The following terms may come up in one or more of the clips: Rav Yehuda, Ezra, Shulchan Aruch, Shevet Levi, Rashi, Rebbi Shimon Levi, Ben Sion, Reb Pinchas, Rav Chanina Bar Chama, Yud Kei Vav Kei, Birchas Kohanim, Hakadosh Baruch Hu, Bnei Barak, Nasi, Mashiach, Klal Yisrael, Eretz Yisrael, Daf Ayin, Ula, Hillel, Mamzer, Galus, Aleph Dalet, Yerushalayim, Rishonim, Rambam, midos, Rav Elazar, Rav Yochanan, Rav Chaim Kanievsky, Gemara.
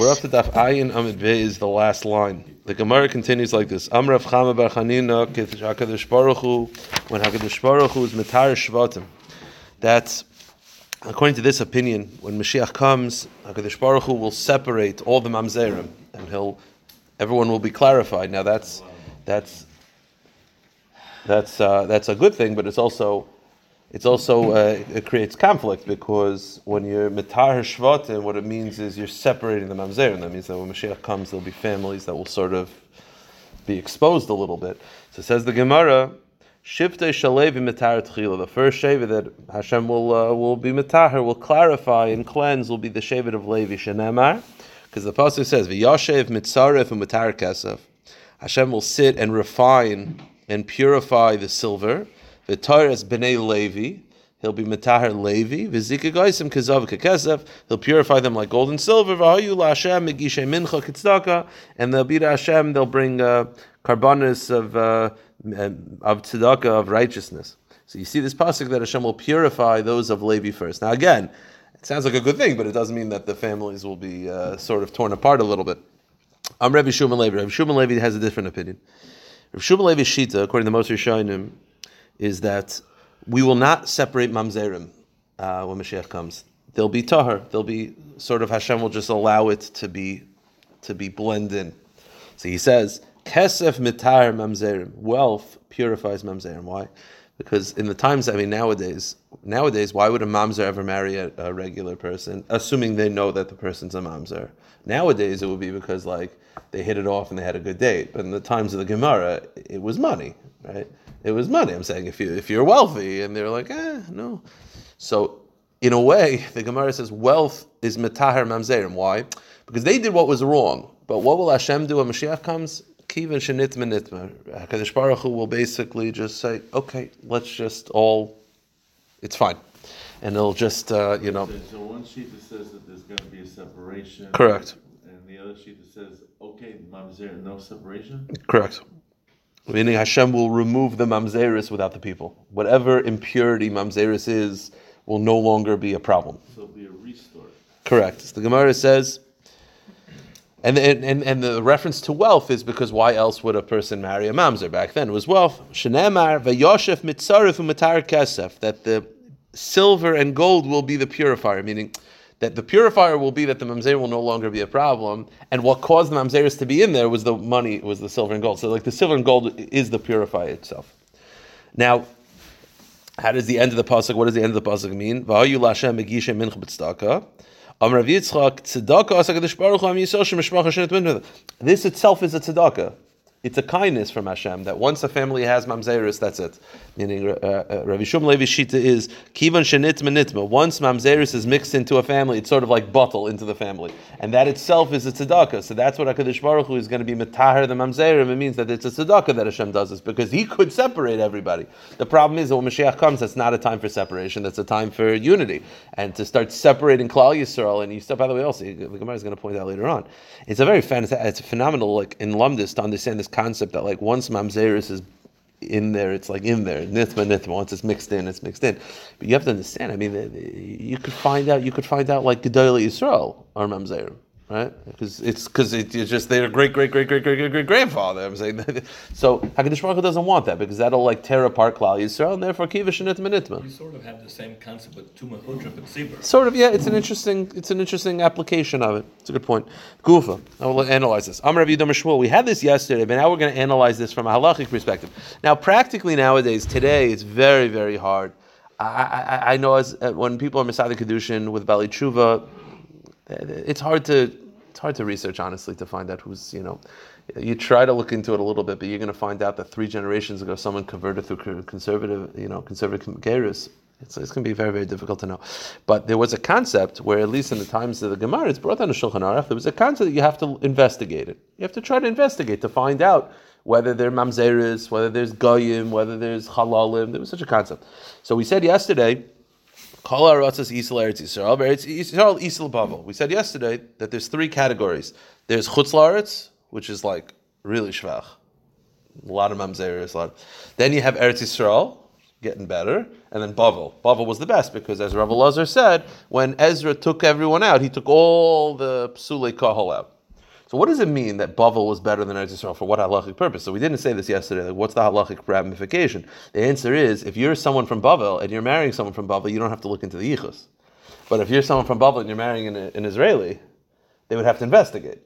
We're up to Daf Ayin Amid Bey is the last line. The Gemara continues like this: Am Rav Chanina Bar Chama Hakadosh Baruch Hu, when Hakadosh Baruch Hu is Metar Shvatim. That's according to this opinion, when Mashiach comes, Hakadosh Baruch Hu will separate all the Mamzerim, and everyone will be clarified. Now that's a good thing, but It's also it creates conflict, because when you're Metar Shvatim, what it means is you're separating the Mamzerim. That means that when Mashiach comes, there'll be families that will sort of be exposed a little bit. So says the Gemara, Shiftei Shalevi Metar Tchila. The first Shevet that Hashem will be Metar, will clarify and cleanse, will be the Shevet of Levi, Shenemar. Because the Pasuk says, V'yashev Mitzaref Umetar Kesef. Hashem will sit and refine and purify the silver. V'tares b'nei Levi, he'll be metaher Levi. V'zika goysim kezav kekesef, he'll purify them like gold and silver. V'hayu la'Hashem megishei mincha kitzdaka, and they'll be to Hashem. They'll bring karbanos of tzedakah, of righteousness. So you see this pasuk that Hashem will purify those of Levi first. Now again, it sounds like a good thing, but it doesn't mean that the families will be sort of torn apart a little bit. I'm Rebbi Shimon Levi. Rebbi Shimon Levi has a different opinion. Rebbi Shimon Levi's shita, according to most Rishonim, is that we will not separate Mamzerim when Mashiach comes. They'll be Tahar. They'll be sort of, Hashem will just allow it to be blended in. So he says, Kesef mitar Mamzerim. Wealth purifies Mamzerim. Why? Because in the times, nowadays, why would a Mamzer ever marry a regular person, assuming they know that the person's a Mamzer? Nowadays, it would be because, like, they hit it off and they had a good date. But in the times of the Gemara, it was money, right? It was money. I'm saying if you're wealthy, and they're like, no. So in a way, the Gemara says wealth is metaher mamzerim. Why? Because they did what was wrong. But what will Hashem do when Mashiach comes? Kivan shenitma nitma. HaKadosh Baruch Hu will basically just say, okay, let's just all, it's fine. And they'll just, So one sheet that says that there's going to be a separation. Correct. And the other sheet that says, okay, mamzerim, no separation. Correct. Meaning Hashem will remove the mamzeris without the people. Whatever impurity mamzeris is will no longer be a problem. So it'll be a restore. Correct. So the Gemara says, and the reference to wealth is because why else would a person marry a mamzer? Back then it was wealth. Shenemar v'yoshef mitzarif u'matar kesef, that the silver and gold will be the purifier, meaning that the purifier will be that the mamzer will no longer be a problem, and what caused the mamzeris to be in there was the money, was the silver and gold. So, like, the silver and gold is the purifier itself. Now, what does the end of the pasuk mean? V'hayu la'Hashem megishem mincha b'tzedakah. Amrav Yitzchak tzedakah asa kadosh baruch hu am yisoshem mishpacha shenet mincha. This itself is a tzedakah. It's a kindness from Hashem that once a family has mamzeris, that's it. Meaning, Rav Shimon Levi's shita is kivan shenitma nitma. Once mamzeris is mixed into a family, it's sort of like bottle into the family, and that itself is a tzedakah. So that's what Hakadosh Baruch Hu is going to be metaher the mamzerim. It means that it's a tzedakah that Hashem does this, because He could separate everybody. The problem is that when Mashiach comes, that's not a time for separation. That's a time for unity, and to start separating Klal Yisrael. And you step, by the way, also the Gemara is going to point out later on. It's a very phenomenal, like, in Lumdis, to understand this concept that, like, once mamzeris is in there, it's like in there, nitma. Once it's mixed in, it's mixed in. But you have to understand, I mean, you could find out like Gedolei Yisrael are mamzerim, right? Because it's just their great grandfather. I'm saying, so Hakadosh Baruch Hu doesn't want that, because that'll, like, tear apart Klal Yisrael, and therefore kivish nitma nitma. You sort of have the same concept with Tumah Hudra but Zibur. Sort of, yeah. It's an interesting application of it. It's a good point. Gufa, I will analyze this. Amar Rav Yehuda Shmuel. We had this yesterday, but now we're going to analyze this from a halachic perspective. Now, practically nowadays, today, it's very, very hard. I know when people are Masada Kedushin with Bali Tshuva, it's hard to research, honestly, to find out who's, you try to look into it a little bit, but you're going to find out that 3 generations ago someone converted through conservative gerus. It's going to be very, very difficult to know. But there was a concept where, at least in the times of the Gemara, it's brought on the Shulchan Aruch, there was a concept that you have to investigate it. You have to try to investigate to find out whether they're mamzeris, whether there's goyim, whether there's halalim. There was such a concept. So we said yesterday, we said yesterday that there's 3 categories. There's Chutz La'aretz, which is, like, really shvach. A lot of mamzeris. Then you have Eretz Yisrael, getting better, and then Bavel. Bavel was the best because, as Rav Elazar said, when Ezra took everyone out, he took all the Psulei Kahal out. So what does it mean that Bavel was better than Eretz Yisrael? For what halachic purpose? So we didn't say this yesterday. Like, what's the halachic ramification? The answer is, if you're someone from Bavel and you're marrying someone from Bavel, you don't have to look into the yichos. But if you're someone from Bavel and you're marrying an Israeli, they would have to investigate.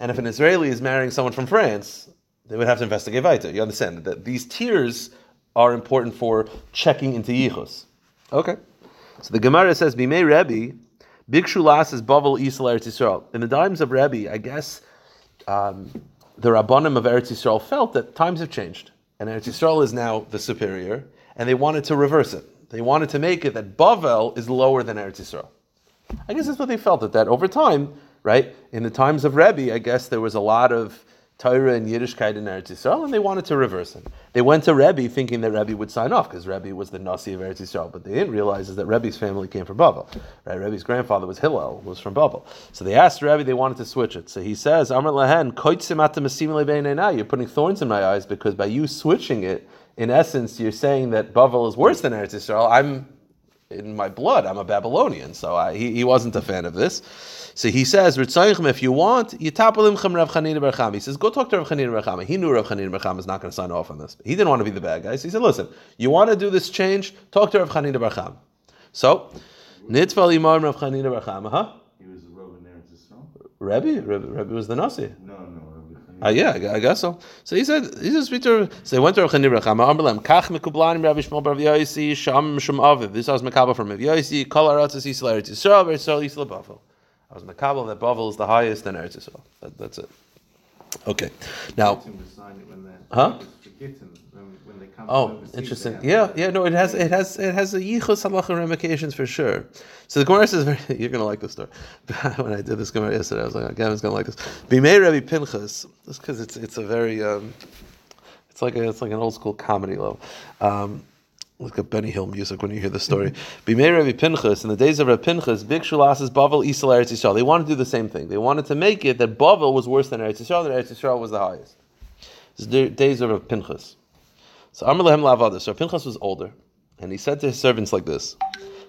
And if an Israeli is marrying someone from France, they would have to investigate weiter. You understand that these tiers are important for checking into yichos. Okay. So the Gemara says, Bimei Rebbe, Big Shulas is Bavel Yisrael Eretz Yisrael. In the times of Rebbe, I guess the Rabbanim of Eretz Yisrael felt that times have changed. And Eretz Yisrael is now the superior. And they wanted to reverse it. They wanted to make it that Bavel is lower than Eretz Yisrael. I guess that's what they felt, that over time, right? In the times of Rebbe, I guess there was a lot of Torah and Yiddishkeit in Eretz Yisrael, and they wanted to reverse it. They went to Rebbe thinking that Rebbe would sign off, because Rebbe was the Nasi of Eretz Yisrael, but they didn't realize is that Rebbe's family came from Bavel. Right? Rebbe's grandfather was Hillel, was from Bavel. So they asked Rebbe, they wanted to switch it. So he says, Amr Lahen, koitzim atam mesim lebein, you're putting thorns in my eyes, because by you switching it, in essence, you're saying that Bavel is worse than Eretz Yisrael. In my blood, I'm a Babylonian, so he wasn't a fan of this. So he says, if you want, you tapalimchem Rav Chanina Bar Chama. He says, go talk to Rav Chanina Bar Chama. He knew Rav Chanina Bar Chama is not going to sign off on this. He didn't want to be the bad guy. So he said, listen, you want to do this change? Talk to Rav Chanina Bar Chama. So, Nitfal Imam Rav Chanina Bar Chama, huh? He was a Rebbe in Eretz Yisrael? Rebbe was the Nasi. No. Yeah, I guess so. So he said, speak to her. So they went to Rav Chanina Bar Chama. Amrlam, kach mekublanim Rabbi Shmuel bar Yosi, sham shum aviv. This was Makabel from Rav Yosi. Kol haratzos Yisrael Eretz Yisrael, Yisrael Yisrael Bavel. I was Makabel that Bavel is the highest in Eretz Yisrael. That's it. Okay. Now, huh? Oh, interesting. Yeah. No, it has a yichus halacha ramifications for sure. So the Gemara says, you're going to like this story. When I did this Gemara yesterday, I was like, Gavin's going to like this. Bimei Rebbe Pinchas, just because it's a very it's like an old school comedy level. Look at Benny Hill music when you hear the story. Bimei Rebbe Pinchas, in the days of Rebbe Pinchas, Big Shulas is Bavel Yisrael Eretz Yisrael. They wanted to do the same thing. They wanted to make it that Bavel was worse than Eretz Yisrael, and Eretz Yisrael was the highest. It's the days of Rebbe Pinchas. So Amar Lehem La'avada. So Pinchas was older, and he said to his servants like this: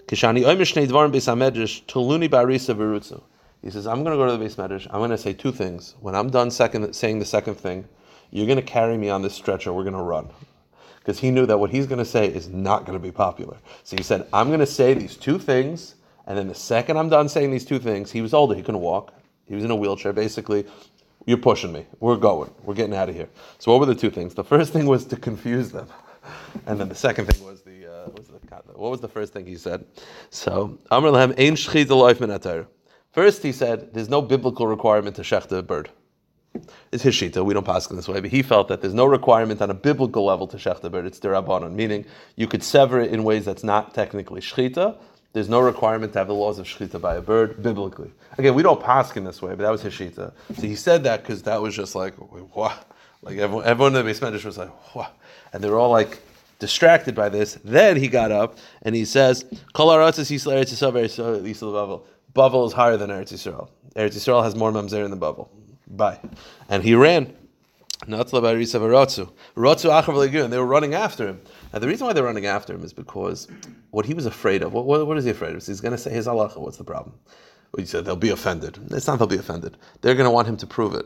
"Kishani omer shnei dvarim beis hamedrash tuluni ba'arisa v'rutzu." He says, "I'm going to go to the beis medrash. I'm going to say two things. When I'm done saying the second thing, you're going to carry me on this stretcher. We're going to run." Because he knew that what he's going to say is not going to be popular. So he said, "I'm going to say these two things, and then the second I'm done saying these two things," he was older. He couldn't walk. He was in a wheelchair, basically. You're pushing me. We're going. We're getting out of here. So what were the two things? The first thing was to confuse them, and then the second thing was what was the first thing he said? So Amar Lahem ein shechita loif min haTorah. First he said there's no biblical requirement to shecht a bird. It's his shita. We don't pass it this way, but he felt that there's no requirement on a biblical level to shecht a bird. It's derabanan, meaning you could sever it in ways that's not technically shechita. There's no requirement to have the laws of shechita by a bird, biblically. Again, we don't paskin this way, but that was his shita. So he said that because that was just like, wait, what? Like everyone in the Beis Medrash was like, what? And they were all like distracted by this. Then he got up and he says, Kol haratzos Yisrael Eretz Yisrael Bavel. Bavel is higher than Eretz Yisrael. Eretz Yisrael has more mamzerim than Bavel. Bye. And he ran. And they were running after him. Now the reason why they're running after him is because what he was afraid of, what is he afraid of? So he's going to say his halacha. What's the problem? Well, you said they'll be offended. It's not they'll be offended. They're going to want him to prove it.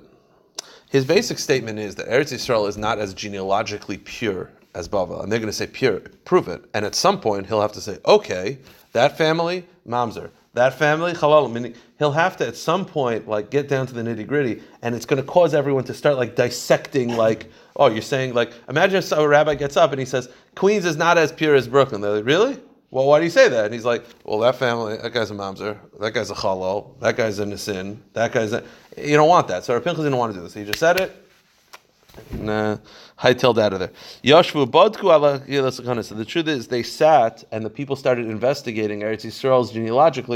His basic statement is that Eretz Yisrael is not as genealogically pure as Bavel. And they're going to say, pure, prove it. And at some point, he'll have to say, okay, that family, mamzer. That family, halal, meaning he'll have to at some point like get down to the nitty gritty, and it's going to cause everyone to start like dissecting. Like, oh, you're saying like, imagine if a rabbi gets up and he says Queens is not as pure as Brooklyn. They're like, really? Well, why do you say that? And he's like, well, that family, that guy's a mamzer, that guy's a halal, that guy's a nisin, that guy's a... You don't want that. So Reb Pinchas didn't want to do this. He just said it. Nah, hightailed out of there. Yashvu badku ala yilasakana. So the truth is, they sat and the people started investigating Eretz Yisrael's genealogical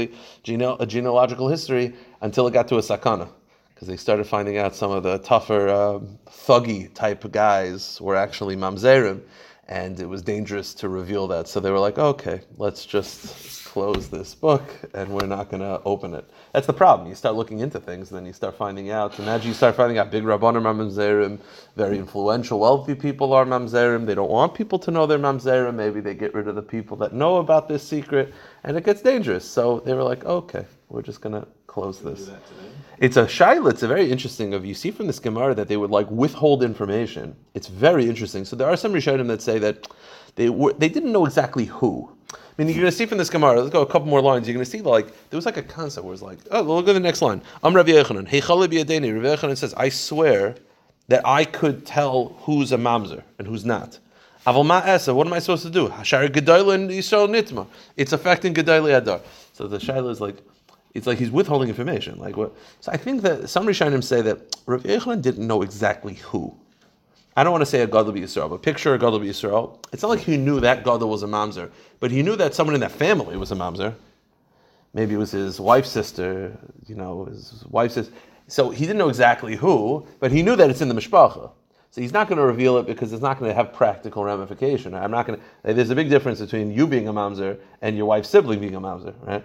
history until it got to a sakana, because they started finding out some of the tougher, thuggy type guys were actually mamzerim, and it was dangerous to reveal that. So they were like, okay, let's just close this book, and we're not going to open it. That's the problem. You start looking into things, and then you start finding out. And as you start finding out, big Rabbanim are Mamzerim, very influential, wealthy people are Mamzerim. They don't want people to know they're Mamzerim. Maybe they get rid of the people that know about this secret, and it gets dangerous. So they were like, okay, we're just going to close this. It's a shaila. It's a very interesting of, you see from this Gemara that they would like withhold information. It's very interesting. So there are some Rishonim that say that they didn't know exactly who. I mean, you're going to see from this Gemara, let's go a couple more lines, you're going to see like, there was like a concept where it's like, oh, well, look at the next line. Am Rav Yochanan, heichal b'yadeni. Rav Yochanan says, I swear that I could tell who's a mamzer and who's not. Aval ma esa, what am I supposed to do? Hashar gedoyle in Yisrael nitma. It's affecting gedoyle adar. So the shaila is like, it's like he's withholding information. Like what? So I think that some Rishonim say that Rav Yochanan didn't know exactly who. I don't want to say a gadol b'Yisrael, but picture a gadol b'Yisrael. It's not like he knew that gadol was a mamzer, but he knew that someone in that family was a mamzer. Maybe it was his wife's sister, his wife's sister. So he didn't know exactly who, but he knew that it's in the mishpacha. So he's not going to reveal it because it's not going to have practical ramification. There's a big difference between you being a mamzer and your wife's sibling being a mamzer, right?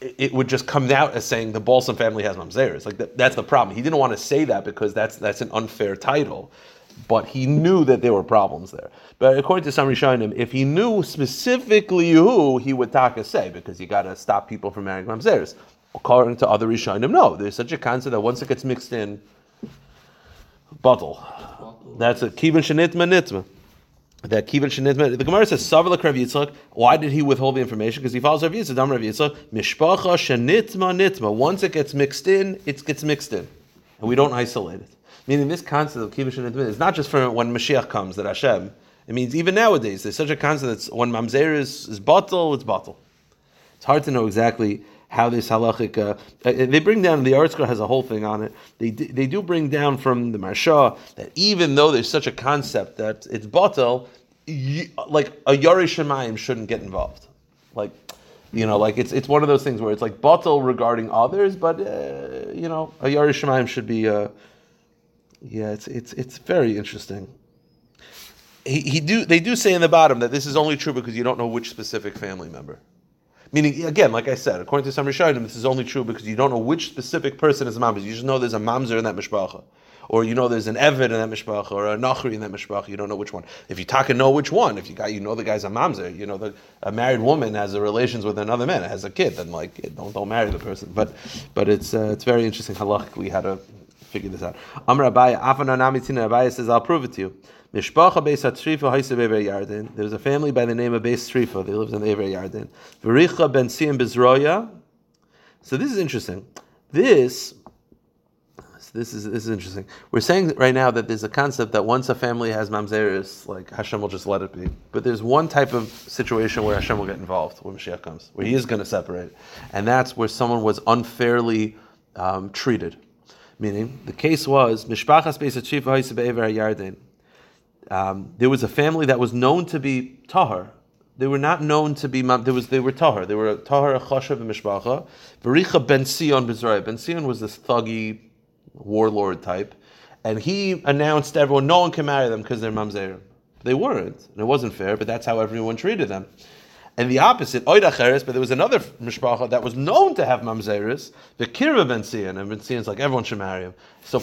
It would just come out as saying the Balsam family has mamzerim. It's like that's the problem. He didn't want to say that because that's an unfair title, but he knew that there were problems there. But according to some Rishonim, if he knew specifically who, he would taka say, because you got to stop people from marrying mamzerim. According to other Rishonim, no, there's such a concept that once it gets mixed in, bottle. That's a kivin shenitma nitma. That Kivan Shenitma, the Gemara says, Savilak Rav Yitzchak, why did he withhold the information? Because he follows Rav Yitzchak, Dam Rav Yitzchak, Mishpacha Shenitma Nitma. Once it gets mixed in. And we don't isolate it. Meaning this concept of Kivan Shenitma is not just for when Mashiach comes, that Hashem. It means even nowadays, there's such a concept that when Mamzer is bottle, it's bottle. It's hard to know exactly how this halachic, they bring down, the Eretz Yisrael has a whole thing on it. They do bring down from the Marsha that even though there's such a concept that it's batel, like a Yarei Shemayim shouldn't get involved. Like it's one of those things where it's like batel regarding others, but a Yarei Shemayim should be. It's very interesting. They do say in the bottom that this is only true because you don't know which specific family member. Meaning, again, like I said, according to some Rishonim, this is only true because you don't know which specific person is a mamzer. You just know there's a mamzer in that mishpacha. Or you know there's an eved in that mishpacha, or a nachri in that mishpacha. You don't know which one. If you talk and know which one, if you know the guy's a mamzer, a married woman has relations with another man, has a kid, then don't marry the person. But it's very interesting halachically how to figure this out. Amar Abaye, Afananami Tzina Abaye says, I'll prove it to you. Mishpacha Beis Trifa Haisebei Yarden. There was a family by the name of Beis Trifa. They lived in Ever Yarden. Vericha Ben Sion Bezroya. So this is interesting. This is interesting. We're saying right now that there's a concept that once a family has mamzeris, like Hashem will just let it be. But there's one type of situation where Hashem will get involved when Mashiach comes, where He is going to separate, and that's where someone was unfairly treated. Meaning, the case was Mishpachas Beis Trifa Haisebei Yarden. There was a family that was known to be tahar. They were not known to be they were tahar. They were tahar chashav and mishpacha. Vericha Ben Sion Bezraya. Ben Sion was this thuggy warlord type, and he announced to everyone, no one can marry them because they're mamzerim. They weren't, and it wasn't fair. But that's how everyone treated them. And the opposite, oidacheres, but there was another mishpacha that was known to have mamzeris, the kirva Ben Sion, and Ben Sion's like, everyone should marry him. So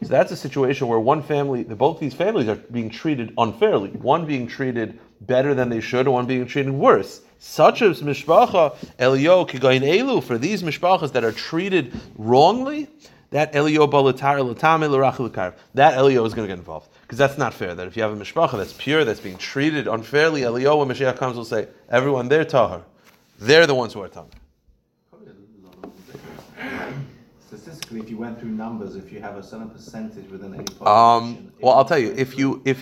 that's a situation where one family, both these families are being treated unfairly. One being treated better than they should, and one being treated worse. Such as mishpacha, elio kigayin elu, for these mishpachas that are treated wrongly, that elio balatar latame l'rachel l'karv, that elio is going to get involved. Because that's not fair, that if you have a mishpacha that's pure, that's being treated unfairly, Elio, when Mashiach comes, will say, everyone, they're tahar. They're the ones who are tahar. Statistically, if you went through numbers, if you have a certain percentage within any population... well, I'll tell you,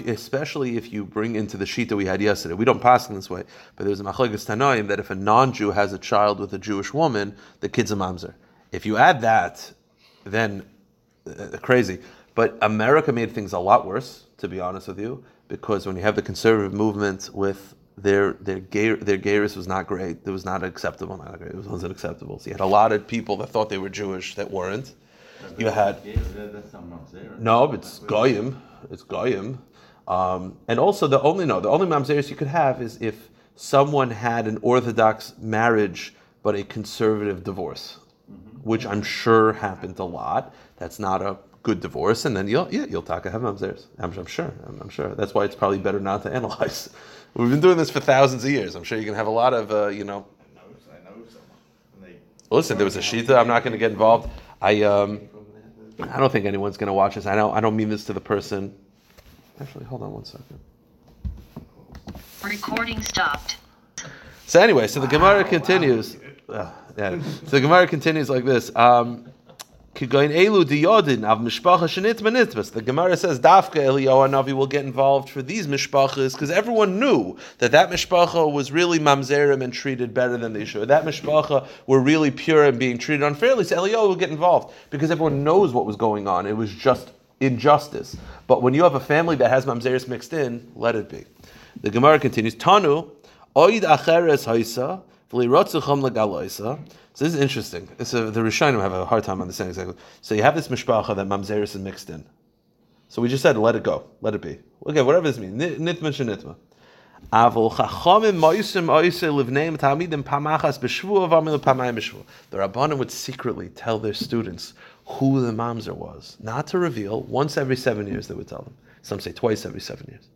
especially if you bring into the sheet that we had yesterday, we don't pass in this way, but there's a machlekas tanoim that if a non-Jew has a child with a Jewish woman, the kid's a mamzer. If you add that, then... crazy... But America made things a lot worse, to be honest with you, because when you have the conservative movement with their gayrus was not great. It was not acceptable. Not great. It wasn't acceptable. So you had a lot of people that thought they were Jewish that weren't. You had... That's not there. No, it's goyim. It's goyim. And also the only mamzeris you could have is if someone had an Orthodox marriage but a conservative divorce, which I'm sure happened a lot. That's not a good divorce, and then you'll taka have mamzeris. I'm sure. That's why it's probably better not to analyze. We've been doing this for thousands of years. I'm sure you can have a lot of I know someone. Listen, there was a shita. I'm not going to get involved. I don't think anyone's going to watch this. I don't mean this to the person. Actually, hold on one second. Recording stopped. So anyway, so the Gemara continues. Wow. So the Gemara continues like this. The Gemara says, Dafka Eliyahu Hanavi will get involved for these mishpachas because everyone knew that mishpacha was really mamzerim and treated better than they should. That mishpacha were really pure and being treated unfairly. So Eliyahu will get involved because everyone knows what was going on. It was just injustice. But when you have a family that has mamzeris mixed in, let it be. The Gemara continues, Tanu, Oid Acheres Haisa, V'lirotzachom Legaloisa. So this is interesting. So the Rishonim have a hard time understanding exactly. So you have this mishpacha that mamzeris is mixed in. So we just said, let it go, let it be. Okay, whatever this means. Nitma shenitma. Avol chachamim moisim oisei livneim talmidim pamachas b'shvu avamil pamayim b'shvu. The Rabbanim would secretly tell their students who the mamzer was, not to reveal. Once every 7 years they would tell them. Some say twice every 7 years.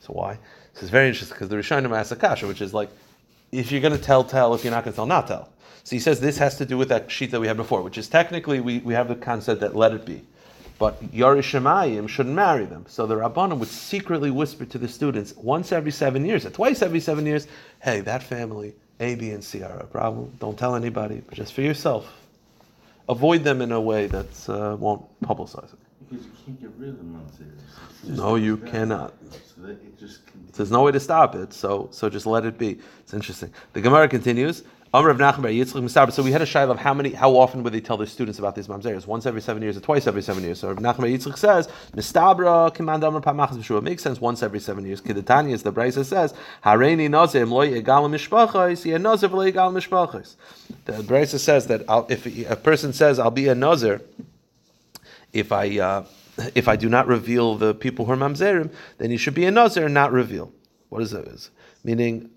So why? So it's very interesting because the Rishonim asks a kasha, which is like, if you're going to tell, tell. If you're not going to tell, not tell. So he says this has to do with that sheet that we had before, which is technically we have the concept that let it be. But Yarishamayim shouldn't marry them. So the Rabbanim would secretly whisper to the students once every 7 years, or twice every 7 years, hey, that family, A, B, and C are a problem. Don't tell anybody, but just for yourself. Avoid them in a way that won't publicize it. Because you can't get rid of them on serious. No, you cannot. So it just there's no way to stop it, so just let it be. It's interesting. The Gemara continues. So we had a shayla of how often would they tell their students about these mamzeris? Once every 7 years or twice every 7 years? So Rav Nachman Bar Yitzchak says, "Mistabra k'man damar pamachas b'shua." It makes sense. Once every 7 years. Kedetanya, as the Brisa says, "Hareini nazim lo yegalim mishpachos, ye nazir lo yegalim mishpachos." The Brisa says that if a person says, "I'll be a nazir," if I do not reveal the people who are mamzerim, then he should be a nazir and not reveal. What is it? Meaning.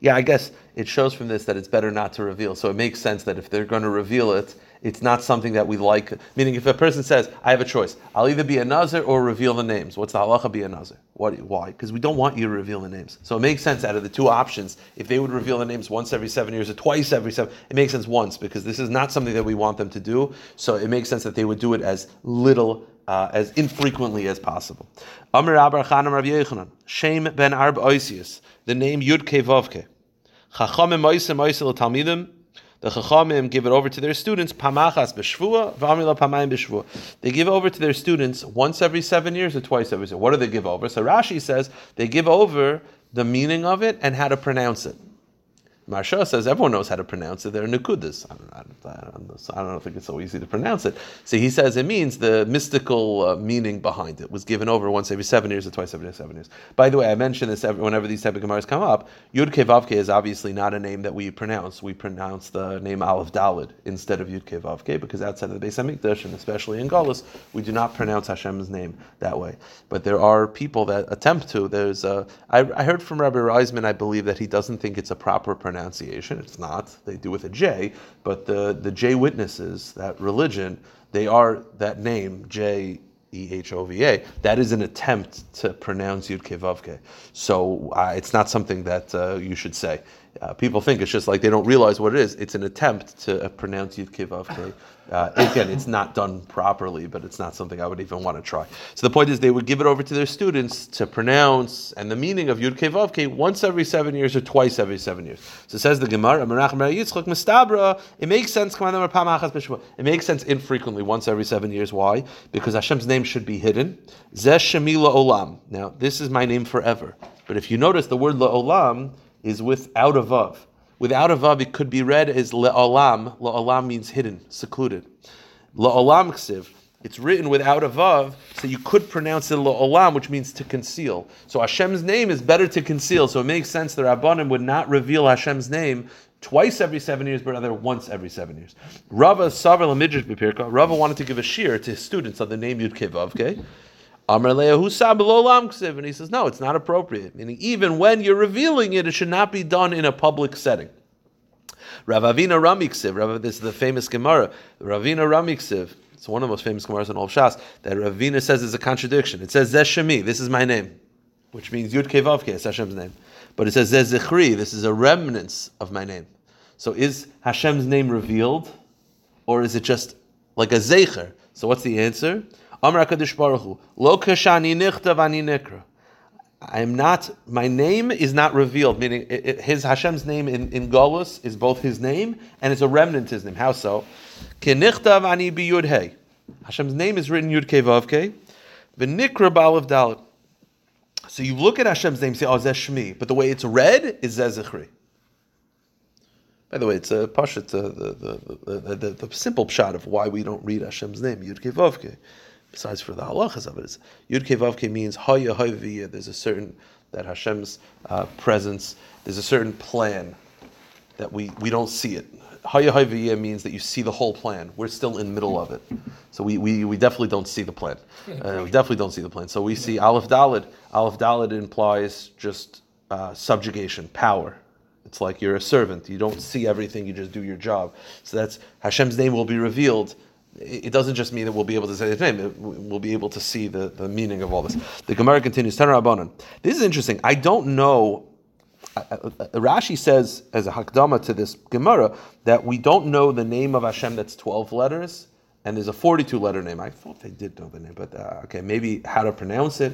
Yeah, I guess it shows from this that it's better not to reveal. So it makes sense that if they're going to reveal it, it's not something that we like. Meaning, if a person says, I have a choice, I'll either be a nazir or reveal the names. What's the halacha be a nazir? Why? Because we don't want you to reveal the names. So it makes sense out of the two options, if they would reveal the names once every 7 years or twice every 7 years, it makes sense once, because this is not something that we want them to do. So it makes sense that they would do it as little as infrequently as possible. Amr Bar Chama Rav Yochanan, Shem ben Arb Oisius, the name Yud Kei Vav Kei. Chachamim Oisim Oisil Talmidim, the Chachamim give it over to their students, Pamachas B'Shvua, V'amila Pamayim B'Shvua. They give over to their students once every 7 years or twice every 7 years. What do they give over? So Rashi says they give over the meaning of it and how to pronounce it. Marsha says everyone knows how to pronounce it. They're nukudas. I don't think it's so easy to pronounce it. So he says it means the mystical meaning behind it was given over once every 7 years or twice every 7 years. By the way, I mention this whenever these type of gemaras come up. Yud Kei Vav Kei is obviously not a name that we pronounce. We pronounce the name Aleph Daled instead of Yud Kei Vav Kei because outside of the Beis Hamikdash and especially in Galus, we do not pronounce Hashem's name that way. But there are people that attempt to. There's I heard from Rabbi Reisman, I believe, that he doesn't think it's a proper pronunciation. It's not. They do with a J, but the J witnesses, that religion, they are that name, J-E-H-O-V-A. That is an attempt to pronounce Yud Kei Vav Kei. So it's not something that you should say. People think it's just like they don't realize what it is. It's an attempt to pronounce Yud Kei Vav Kei. Again, it's not done properly, but it's not something I would even want to try. So the point is they would give it over to their students to pronounce and the meaning of Yud Kei Vav Kei once every 7 years or twice every 7 years. So says the Gemara, it makes sense. It makes sense infrequently, once every 7 years. Why? Because Hashem's name should be hidden. Now, this is my name forever. But if you notice, the word la'olam is without a vav. Without a vav, it could be read as le'olam. Le'olam means hidden, secluded. Le'olam ksiv. It's written without a vav, so you could pronounce it le'olam, which means to conceal. So Hashem's name is better to conceal. So it makes sense the Rabbanim would not reveal Hashem's name twice every 7 years, but rather once every 7 years. Rava wanted to give a shiur to his students on the name Yud Kei Vav Kei. Amar le'ahusa b'lo lam k'siv, and he says, no, it's not appropriate. Meaning, even when you're revealing it, it should not be done in a public setting. Rav Avina Rami k'siv, this is the famous Gemara, Rav Avina Rami k'siv, it's one of the most famous Gemaras in all of Shas, that Rav Avina says is a contradiction. It says, Zeh Shemi, this is my name, which means Yud Kei Vav Kei, it's Hashem's name. But it says, Zeh Zichri, this is a remnants of my name. So is Hashem's name revealed, or is it just like a Zecher? So what's the answer? Amar Hakadosh Baruch Hu, Lo kashani nichtav ani nikra. I am not. My name is not revealed. Meaning, his Hashem's name in Golus is both his name and it's a remnant his name. How so? Ki nichtav ani bi yud hey. Hashem's name is written yud kei vav kei, v'nikra ba'alav dalet. So you look at Hashem's name, and say, "Oh, zeh shmi," but the way it's read is zeh zichri. By the way, it's a pasha. It's the simple pshat of why we don't read Hashem's name yud kei vav kei. Besides for the halachas of it, it's Yud Kei Vav Kei means Haya Hayviya. There's a certain that Hashem's presence. There's a certain plan that we don't see it. Haya Hayviya means that you see the whole plan. We're still in the middle of it, so we definitely don't see the plan. We definitely don't see the plan. So we see Aleph Dalet. Aleph Dalet implies just subjugation, power. It's like you're a servant. You don't see everything. You just do your job. So that's Hashem's name will be revealed. It doesn't just mean that we'll be able to say his name, we'll be able to see the meaning of all this. The Gemara continues, Tanur Rabbanan. This is interesting. I don't know, Rashi says, as a Hakdama to this Gemara, that we don't know the name of Hashem that's 12 letters, and there's a 42-letter name. I thought they did know the name, but okay, maybe how to pronounce it.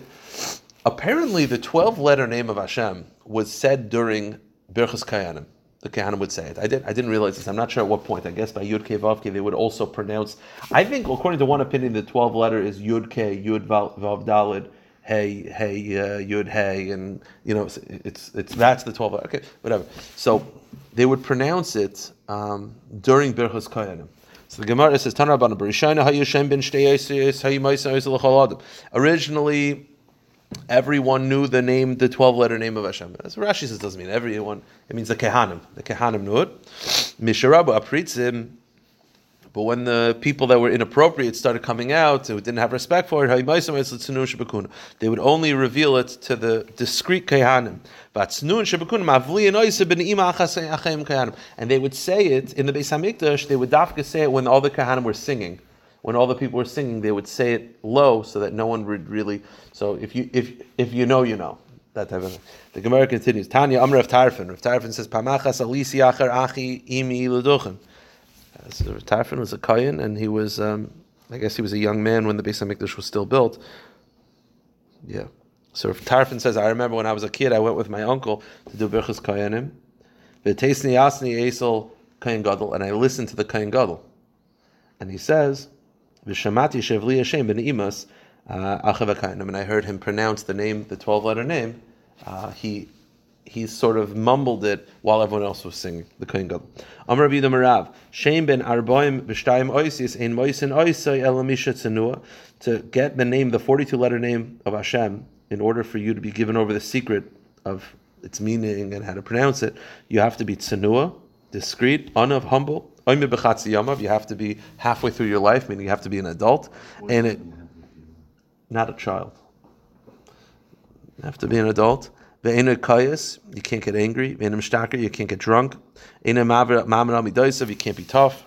Apparently, the 12-letter name of Hashem was said during Birchas Kohanim. The Kohanim would say it. I didn't realize this. I'm not sure at what point. I guess by Yud Kei Vav Kei they would also pronounce. I think, according to one opinion, the 12 letter is Yud Kei, Yud Vav Daled, Hey, Yud Hey, and it's that's the 12 letter. Okay, whatever. So they would pronounce it during Birchas Kohanim. So the Gemara says, Tanur Rabbanan B'Rishayna Hayu Shem Ben Shtei Yisrael Hayu Ma'isa Yisrael L'Chol Adam. Originally, everyone knew the name, the 12-letter name of Hashem. That's what Rashi says. It doesn't mean everyone. It means the Kehanim. The Kehanim knew it. Misharabu apritzim. But when the people that were inappropriate started coming out and didn't have respect for it, they would only reveal it to the discreet Kehanim. And they would say it in the Beis Hamikdash. They would dafka say it when all the Kehanim were singing. When all the people were singing, they would say it low so that no one would really. So if you know, that type of thing. The Gemara continues. Tanya Amr Rav Tarfon. Rav Tarfon says, "Pamachas alisi acher achi imi leduchen." So Rav Tarfon was a kohen, and he was, I guess, he was a young man when the Beis Hamikdash was still built. Yeah. So Rav Tarfon says, "I remember when I was a kid, I went with my uncle to do Birchas Kohanim, v'teisni asni esel Kohen Gadol, and I listened to the Kohen Gadol, and he says." And I heard him pronounce the name, the 12-letter name. He sort of mumbled it while everyone else was singing the Kohen Gadol. Amar Rabbi Yehuda Marav, Shem ben arbaim b'shtayim oisis ein moisen oisai elamisha tzenua. To get the name, the 42-letter name of Hashem, in order for you to be given over the secret of its meaning and how to pronounce it, you have to be tzenua, discreet, anav, humble. You have to be halfway through your life, meaning you have to be an adult, and not a child. You have to be an adult. You can't get angry. You can't get drunk. You can't be tough.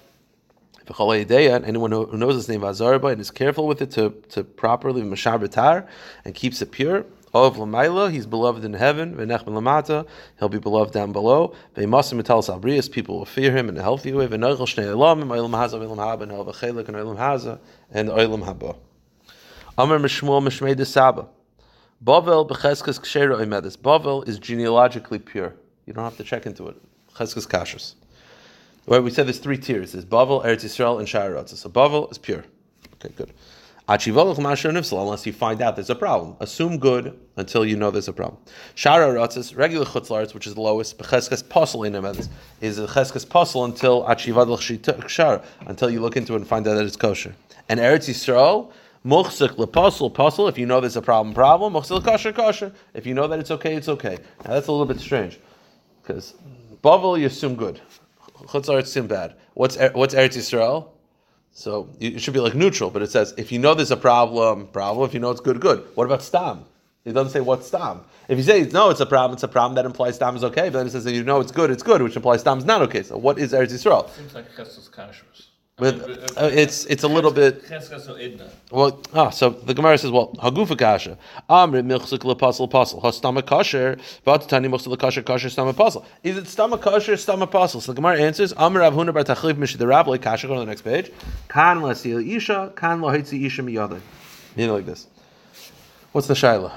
Anyone who knows his name and is careful with it to properly and keeps it pure. Of Lamaila, he's beloved in heaven. V'nechman Lamata, he'll be beloved down below. V'ymasim etal sabrius, people will fear him in a healthy way. V'neichel shnei elamim, oilam haza, oilam haba, and oilam chelik, and oilam haza, and oilam haba. Amar Mishmuel Mishmei de Saba. Bavel b'cheskes k'sheira oimedis. Bavel is genealogically pure. You don't have to check into it. Cheskes kashrus. Right, we said there's three tiers. There's Bavel, Eretz Yisrael, and Sha'arotza. So Bavel is pure. Okay, good. Unless you find out there's a problem. Assume good until you know there's a problem. Shara Ratzis, regular chutzlarts, which is the lowest, b'cheskes posel in emedes, is a cheskes posel until achivadl shara, until you look into it and find out that it's kosher. And Eretz Yisrael, mochzik leposel posel, if you know there's a problem, mochzik kosher kosher, if you know that it's okay. Now that's a little bit strange, because Bavel you assume good, chutzlarts assume bad. What's Eretz Yisrael? So it should be like neutral, but it says, if you know there's a problem. If you know it's good, good. What about stam? It doesn't say what's stam. If you say, no, it's a problem, that implies stam is okay. But then it says, if you know it's good, which implies stam is not okay. So what is Eretz Yisrael? Seems like Chesed Kashrus. It's a little bit. Well, so the Gemara says, well, hagufa kasha, amrit milchzik lepasul pasul, has stomach kasher, but tani muksel kasher kasher stomach pasul. Is it stomach kasher, stomach pasul? So the Gemara answers, amr Rav Huna bar Tachliv mishidarav like kasher. Go to the next page. Kan lasil isha, kan lahitzi isha miyadin. You know, like this. What's the shaila?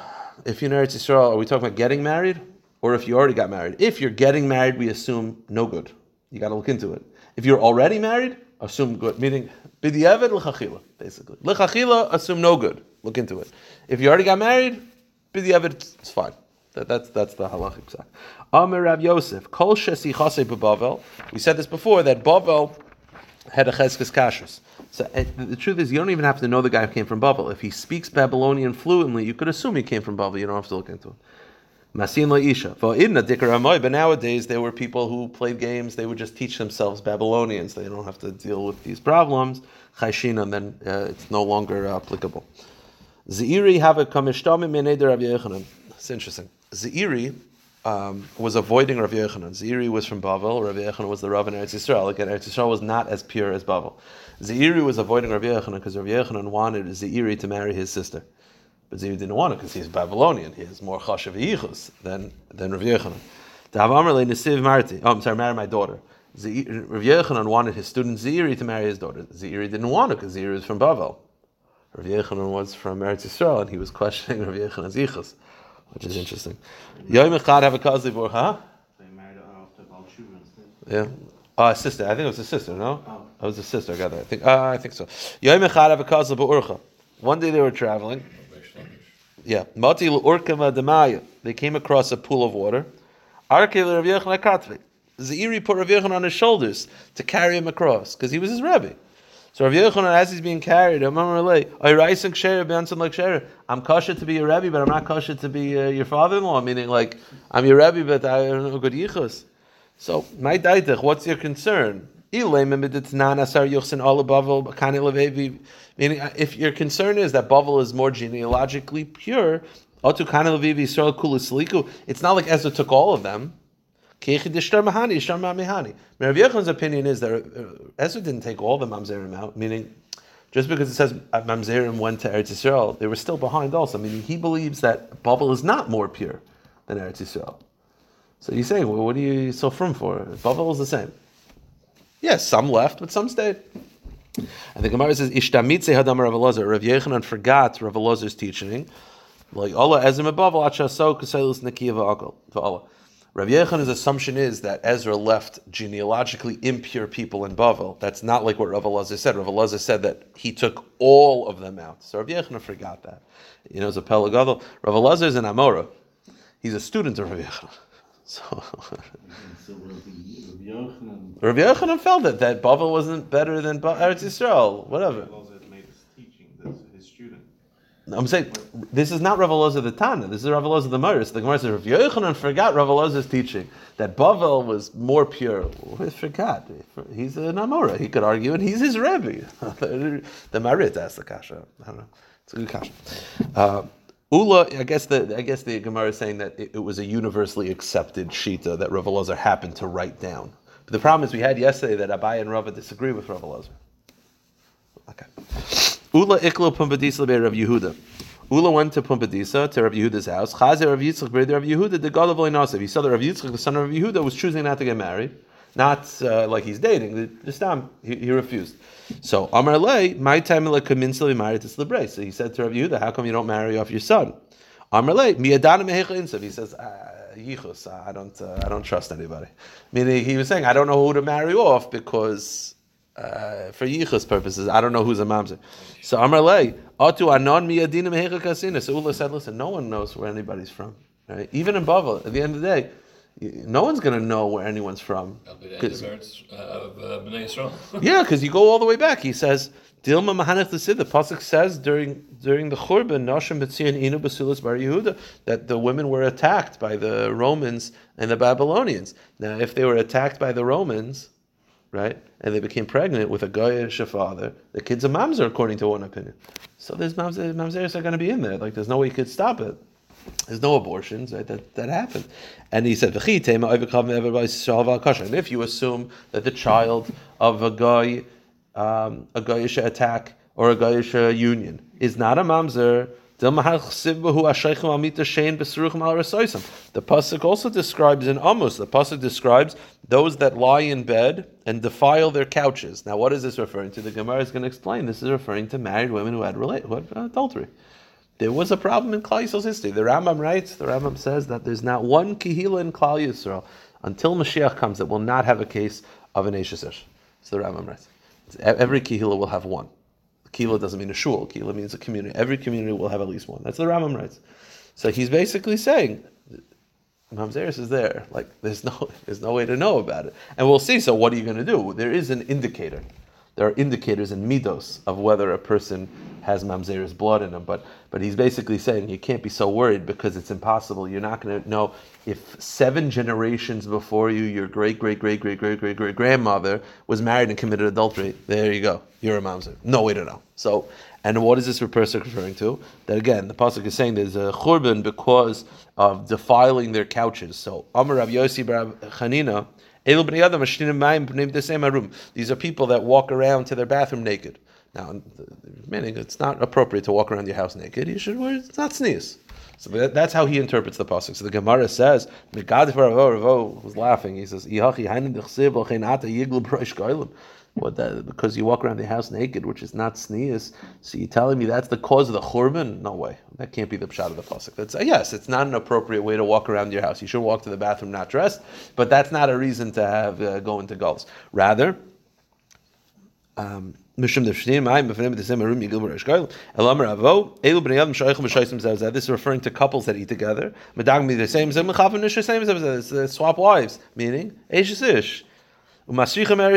If you're in Eretz Yisrael, are we talking about getting married, or if you already got married? If you're getting married, we assume no good. You got to look into it. If you're already married, assume good, meaning b'diavad l'chachila, basically. L'chachila, assume no good. Look into it. If you already got married, b'diavad, it's fine. That's the halachic side. Amar Rav Yosef, kol shesichase b'Bavel. We said this before, that Bavel had a cheskes kashrus. So the truth is, you don't even have to know the guy who came from Bavel. If he speaks Babylonian fluently, you could assume he came from Bavel. You don't have to look into it. Masin la'isha. Va'idna dikar amoy. But nowadays, there were people who played games. They would just teach themselves Babylonians. They don't have to deal with these problems. Chayshin, and then it's no longer applicable. Zeiri have a kamishtamim meneder Rav Yochanan. It's interesting. Zeiri was avoiding Rav Yochanan. Zeiri was from Bavel. Rav Yochanan was the Rav in Eretz Yisrael. Again, Eretz Yisrael was not as pure as Bavel. Zeiri was avoiding Rav Yochanan because Rav Yochanan wanted Zeiri to marry his sister. But Zeiri didn't want it because he's Babylonian. He has more chashav yichos than Rav Yochanan. Rav Amar Nesiv Marti. Oh, I'm sorry, marry my daughter. Rav Yochanan wanted his student Zeiri to marry his daughter. Zeiri didn't want it because Zeiri was from Bavel. Rav Yochanan was from Eretz Yisrael, and he was questioning Rav Yochanan's yichos, which is interesting. Yoyim Echad have a kazibur, huh? They married after Baal Shuvah instead. Yeah. Sister. I think it was a sister, no? Oh. It was a sister, I got that. I think so. Yoyim Echad have a kazibur urcha. One day they were traveling. Yeah, they came across a pool of water. Zeiri put Rav Yochanan on his shoulders to carry him across because he was his Rebbe. So Rav Yochanan, as he's being carried, I'm kosher to be your Rebbe, but I'm not kosher to be your father-in-law. Meaning, like, I'm your Rebbe, but I don't know good yichus. So, my daitach, what's your concern? Meaning, if your concern is that Bavel is more genealogically pure, it's not like Ezra took all of them. Rav Yochanan's opinion is that Ezra didn't take all the Mamzerim out, meaning just because it says Mamzerim went to Eretz Yisrael, they were still behind also, meaning he believes that Bavel is not more pure than Eretz Yisrael. So you're saying, well, what are you so firm for? Bavel is the same. Yes, some left, but some stayed. And the Gemara says, "Ishtamitze hadam Rav Elazar." Rav Yochanan forgot Rav Elazar's teaching. Like Allah, Ezra mebavel achaso kaseilus nakiya va'akol va'Allah. Rav Yochanan's assumption is that Ezra left genealogically impure people in Bavel. That's not like what Rav Elazar said. Rav Elazar said that he took all of them out. So Rav Yochanan forgot that. You know, as a Kohen Gadol, Rav Elazar is an Amora. He's a student of Rav Yochanan. So. Rav Yochanan felt that Bavel wasn't better than Eretz Yisrael, whatever. Rav Elazar made his teaching, that's his student. I'm saying, this is not Rav Elazar the Tana, this is Rav Elazar the Maris. The Gemara says, Rav Yochanan forgot Rav Elazar's teaching, that Bavel was more pure. He forgot. He's an Amora, he could argue, and he's his Rebbe. The Marit asked the kasha. I don't know. It's a good kasha. Ula, I guess the Gemara is saying that it was a universally accepted shita that Rav Elazar happened to write down. But the problem is we had yesterday that Abai and Rava disagree with Rav Elazar. Okay. Ula iklo Pumpadisa be Rav Yehuda. Ula went to Pumpadisa to Rav Yehuda's house. Chazer Rav Yitzchak be Rav Yehuda the God of Nasi. He saw that Rav Yitzchak, the son of Rav Yehuda, was choosing not to get married, not like he's dating. Just he refused. So Amar Lei, my time la kaminsli married to Slibray. So he said to Rav Yehuda, how come you don't marry off your son? Amar Lei, miadana mehecha insav. He says, yichos, I don't trust anybody. Meaning he was saying, I don't know who to marry off because for yichos purposes, I don't know who's a mamzer. So Amar Lei, atu anon miadina mehecha kasina. So Ula said, listen, no one knows where anybody's from. Right? Even in Bavel, at the end of the day, no one's going to know where anyone's from. Yeah, because you go all the way back. He says, Dilma Mahanach L'Sid, the Pasuk says during the Churban, Noshim B'tzion Inu Basulas Bar Yehuda, that the women were attacked by the Romans and the Babylonians. Now, if they were attacked by the Romans, right? And they became pregnant with a goyish father. The kid's a mamzer, according to one opinion. So there's mamzeris are going to be in there. Like, there's no way you could stop it. There's no abortions, right? That happened. And he said, and if you assume that the child of a goyish attack or a goyish union is not a mamzer, the pasuk also describes in Amos. The pasuk describes those that lie in bed and defile their couches. Now, what is this referring to? The Gemara is going to explain. This is referring to married women who had adultery. There was a problem in Klal Yisrael's history. The Rambam writes. The Rambam says that there's not one kehilah in Klal Yisrael until Mashiach comes that will not have a case of an eishes ish. So the Rambam writes, every kehilah will have one. Kehilah doesn't mean a shul. Kehilah means a community. Every community will have at least one. That's the Rambam writes. So he's basically saying, mamzeris is there. Like, there's no way to know about it. And we'll see. So what are you going to do? There is an indicator. There are indicators in midos of whether a person has mamzeris blood in him. But he's basically saying you can't be so worried because it's impossible. You're not going to know if 7 generations before you, your great-great-great-great-great-great-grandmother was married and committed adultery. There you go. You're a mamzer. No way to know. So, and what is this person referring to? That again, the pasuk is saying there's a churban because of defiling their couches. So, Amar Rav Yosi Bar Chanina, these are people that walk around to their bathroom naked. Now, meaning it's not appropriate to walk around your house naked. You should wear, it's not sneeze. So that's how he interprets the pasuk. So the Gemara says, Ravo was laughing. He says, what that, because you walk around your house naked, which is not sneeze, so you're telling me that's the cause of the churban? No way. That can't be the pshat of the pasuk. That's yes, it's not an appropriate way to walk around your house. You should walk to the bathroom not dressed, but that's not a reason to have go into gullus. Rather, this is referring to couples that eat together. They swap wives, meaning eishes ish. That's what the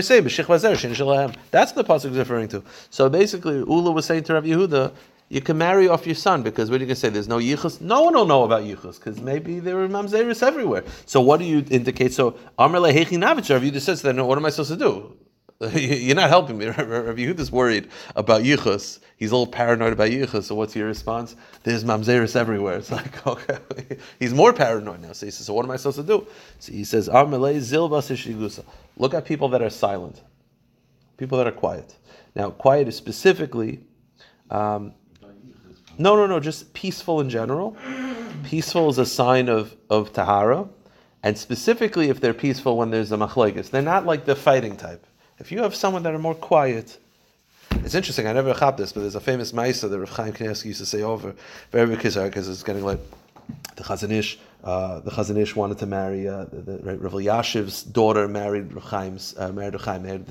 pasuk is referring to. So basically, Ula was saying to Rav Yehuda, you can marry off your son because what are you going to say? There's no yichos. No one will know about yichos because maybe there were mamzeris everywhere. So what do you indicate? So Amar lehechi navich. Rav Yehuda says, then what am I supposed to do? You're not helping me. Rav Yehuda's worried about yichos. He's a little paranoid about yichos. So what's your response? There's mamzeris everywhere. It's like, okay. He's more paranoid now. So he says, so what am I supposed to do? So he says, look at people that are silent. People that are quiet. Now, quiet is specifically... No. Just peaceful in general. Peaceful is a sign of Tahara. And specifically if they're peaceful when there's a machlokes. They're not like the fighting type. If you have someone that are more quiet, it's interesting, I never caught this, but there's a famous ma'isa that Rav Chaim Kanievsky used to say over, very bizarre, because it's getting late. The Chazanish wanted to marry, Rav Yashiv's daughter married Rav Chaim's, married the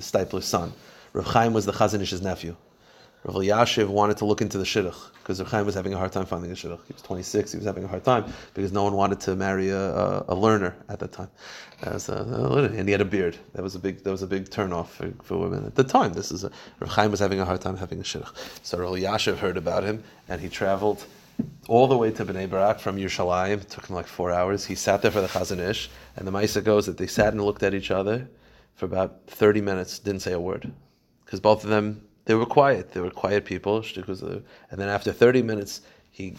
Stipler's son. Rav Chaim was the Chazanish's nephew. Rav Yashiv wanted to look into the shidduch, because Rav Chaim was having a hard time finding a shidduch. He was 26, he was having a hard time, because no one wanted to marry a learner at that time. And he had a beard. That was a big turnoff for women at the time. Rav Chaim was having a hard time having a shidduch. So Rav Yashiv heard about him, and he traveled all the way to Bnei Barak from Yerushalayim. It took him like 4 hours. He sat there for the Chazanish, and the Maisa goes that they sat and looked at each other for about 30 minutes, didn't say a word. Because both of them... They were quiet. They were quiet people. And then after 30 minutes, he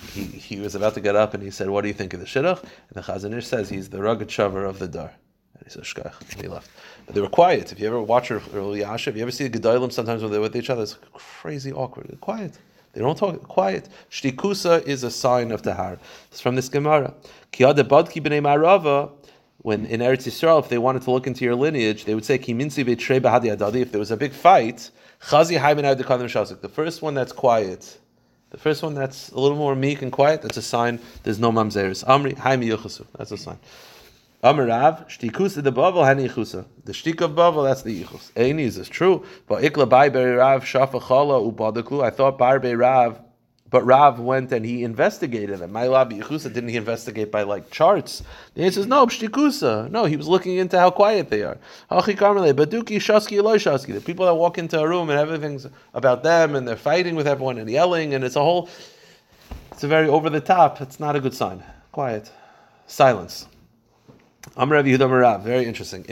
was about to get up and he said, what do you think of the shidduch? And the Chazanish says, he's the rugged shaver of the dar. And he said, shkach. And he left. But they were quiet. If you ever watch Rav Yashiv, if you ever see the Gedolim sometimes when they're with each other, it's crazy awkward. They're quiet. They don't talk. Quiet. Shtikusa is a sign of tahar. It's from this Gemara. When in Eretz Yisrael, if they wanted to look into your lineage, they would say, if there was a big fight, the first one that's quiet, the first one that's a little more meek and quiet, that's a sign there's no mamzeris. Amri, haimi yichusu. That's a sign. Amarav, shtikusa de Bavel, hani yichusa. The shtik of Bavel, that's the yichus. Eini, is this true? But ikla bai bei Rav, shafa chala ubadaklu. I thought bar bei Rav. But Rav went and he investigated it. My lab yichusa, didn't he investigate by like charts? The answer is no, pshtikusa. No, he was looking into how quiet they are. Hachi karmele, baduki, shasky, loy shasky. The people that walk into a room and everything's about them and they're fighting with everyone and yelling and it's a very over the top. It's not a good sign. Quiet. Silence. Amar Rav Yehuda Amar Rav. Very interesting.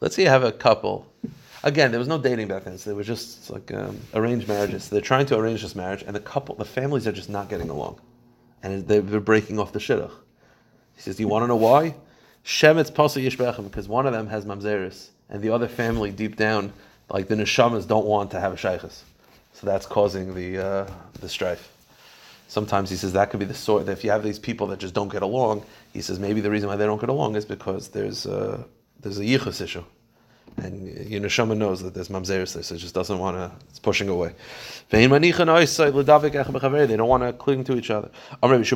Let's say you have a couple. Again, there was no dating back then, so they were just like arranged marriages. So they're trying to arrange this marriage, and the families are just not getting along, and they're breaking off the shidduch. He says, "Do you want to know why? Shemetz pasul yishbechem, because one of them has mamzeris, and the other family deep down, like the neshamas, don't want to have a shaychus, so that's causing the strife." Sometimes he says that could be the sort that if you have these people that just don't get along, he says maybe the reason why they don't get along is because there's a yichos issue. And your neshama knows that there's mamzeris there, so it just doesn't want to, it's pushing away. They don't want to cling to each other. You'd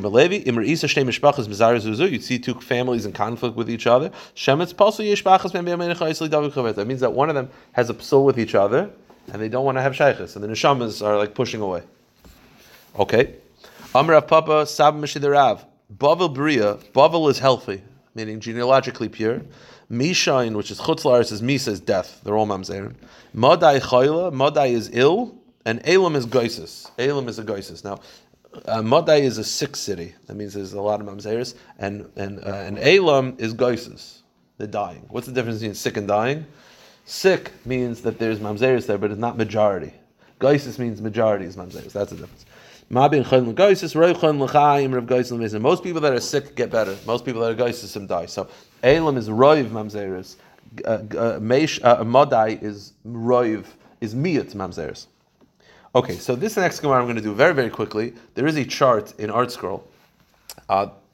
see two families in conflict with each other. That means that one of them has a psul with each other, and they don't want to have shaychus, and the neshamas are like pushing away. Okay. Amrav Papa, Sab Meshidarav. Bavel Bria, Bavel is healthy, meaning genealogically pure. Mishain, which is Chutz La'aretz, is Misa, is death. They're all Mamzerim. Madai Chayla, Madai is ill, and Elam is Geisus. Elam is a Geisus. Now, Madai is a sick city. That means there's a lot of Mamzeris, and Elam is Geisus. They're dying. What's the difference between sick and dying? Sick means that there's Mamzeris there, but it's not majority. Geisus means majority is Mamzeris. That's the difference. Most people that are sick get better. Most people that are geisus die. So Elam is roiv mamzeres. Modai is roiv, is miyat mamzeres. Okay, so this next Gemara I'm going to do very, very quickly. There is a chart in Art Scroll.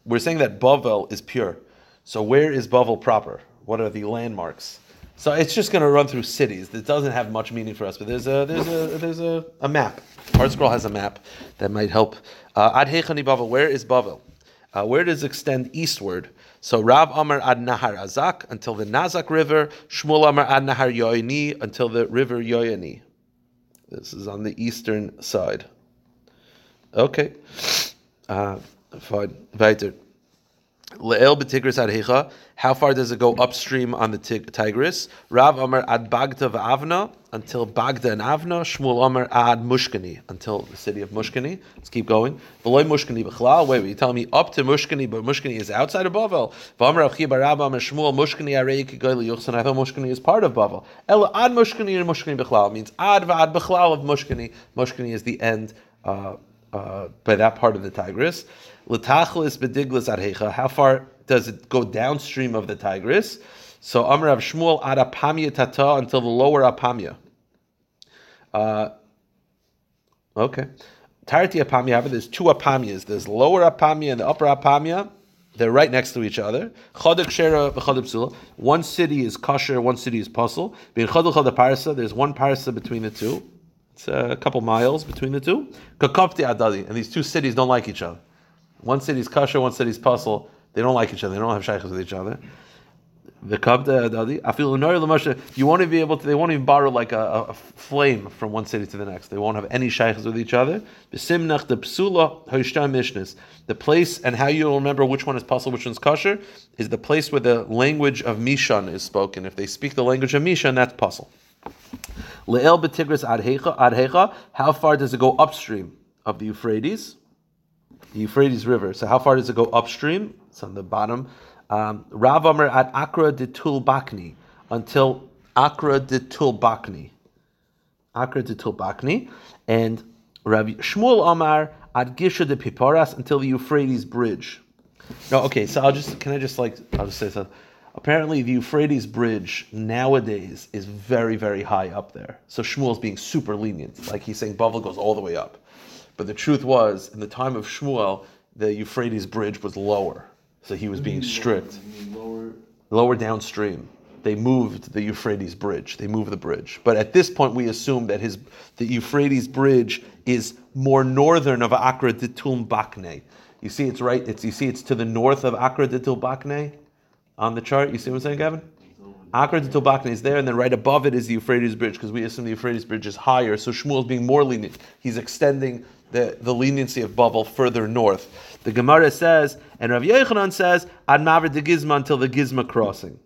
We're saying that Bavel is pure. So where is Bavel proper? What are the landmarks? So it's just going to run through cities. It doesn't have much meaning for us, but there's a map. Art Scroll has a map that might help. Ad Heichani Bavel. Where is Bavel? Where does it extend eastward? So Rav Amar Ad Nahar Azak until the Nazak River. Shmuel Amar Ad Nahar Yoini until the River Yoini. This is on the eastern side. Okay, fine. Weiter. Le'el b'Tigris ad Hecha. How far does it go upstream on the Tigris? Rav Amar ad Bagda v'Avna until Bagda and Avna. Shmuel Amar ad Mushkani until the city of Mushkani. Let's keep going. V'loy Mushkani b'Chlal. Wait, you tell me up to Mushkani, but Mushkani is outside of Bavel. V'Amar Avchi Barab Amar Shmuel Mushkani arei k'goy liyuchsan. I thought Mushkani is part of Bavel. El ad Mushkani and Mushkani b'Chlal means ad v'ad b'Chlal of Mushkani. Mushkani is the end. By that part of the Tigris. L'tachlis b'diglis ad heicha. How far does it go downstream of the Tigris? So Amar Rav Shmuel ad Apamya tata until the lower Apamya. Okay. Tarti Apamya, however, there's two Apamyas. There's lower Apamya and the upper Apamya. They're right next to each other. Chodek shera v'chodek psula. One city is kosher, one city is puzzle. Bin chodek chodek parsa. There's one parsa between the two. It's a couple miles between the two. Kakopti Adadi. And these two cities don't like each other. One city's kasher, one city's puzzle. They don't like each other. They don't have shaykhs with each other. The Kapta Adadi. I feel you won't even be able to, they won't even borrow like a flame from one city to the next. They won't have any shaykhs with each other. The place and how you'll remember which one is puzzle, which one's kasher, is the place where the language of Mishan is spoken. If they speak the language of Mishan, that's puzzle. Le'el b'Tigris ad Hecha. How far does it go upstream of the Euphrates? The Euphrates River. So how far does it go upstream? It's on the bottom. Rav Amar ad Akra de Tulbakni until Akra de Tulbakni. Akra de Tulbakni. And Rav Shmuel Amar ad Gisha de Piparas until the Euphrates Bridge. No, okay. So I'll just say something. Apparently, the Euphrates Bridge nowadays is very, very high up there. So Shmuel's being super lenient. Like he's saying, Bavel goes all the way up. But the truth was, in the time of Shmuel, the Euphrates Bridge was lower. So he was being strict. Lower downstream. They moved the Euphrates Bridge. They moved the bridge. But at this point, we assume that the Euphrates Bridge is more northern of Akra de Tulbakne. You see it's right. You see it's to the north of Akra de Tulbakne. On the chart, you see what I'm saying, Gavin? Akra de Tulbakne is there, and then right above it is the Euphrates Bridge, because we assume the Euphrates Bridge is higher, so Shmuel's being more lenient. He's extending the leniency of Bavel further north. The Gemara says, and Rav Yochanan says, Ad Mavr de Gizma until the Gizma crossing.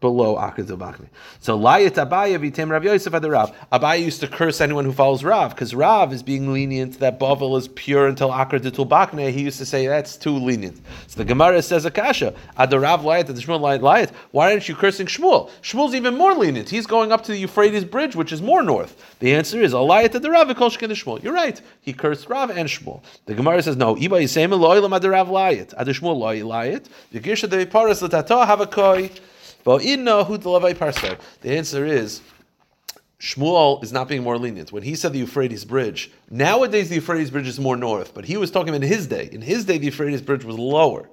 below Akaz Bakni. So Layat Abaya Vitem Rav Yosef ad Rav. Abaya used to curse anyone who follows Rav, because Rav is being lenient that Bavel is pure until Akar Ditul Bakne. He used to say that's too lenient. So the Gemara says Akasha, ad Rav Layat, ad Shmuel Layat. Why aren't you cursing Shmuel? Shmuel's even more lenient. He's going up to the Euphrates Bridge, which is more north. The answer is Alayat ad Rav Kol Shkin Shmuel. You're right. He cursed Rav and Shmuel. The Gemara says no. Iba Yisem Loilam ad Rav Layat, ad Shmuel Layat. The Gisha de Paras Latato Havakoi. The answer is, Shmuel is not being more lenient. When he said the Euphrates Bridge, nowadays the Euphrates Bridge is more north, but he was talking about in his day. In his day, the Euphrates Bridge was lower,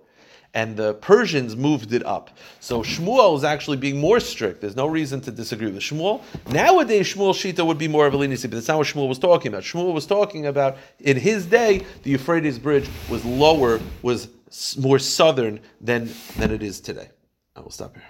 and the Persians moved it up. So Shmuel is actually being more strict. There's no reason to disagree with Shmuel. Nowadays, Shmuel Shita would be more of a leniency, but that's not what Shmuel was talking about. Shmuel was talking about, in his day, the Euphrates Bridge was lower, was more southern than it is today. I will stop here.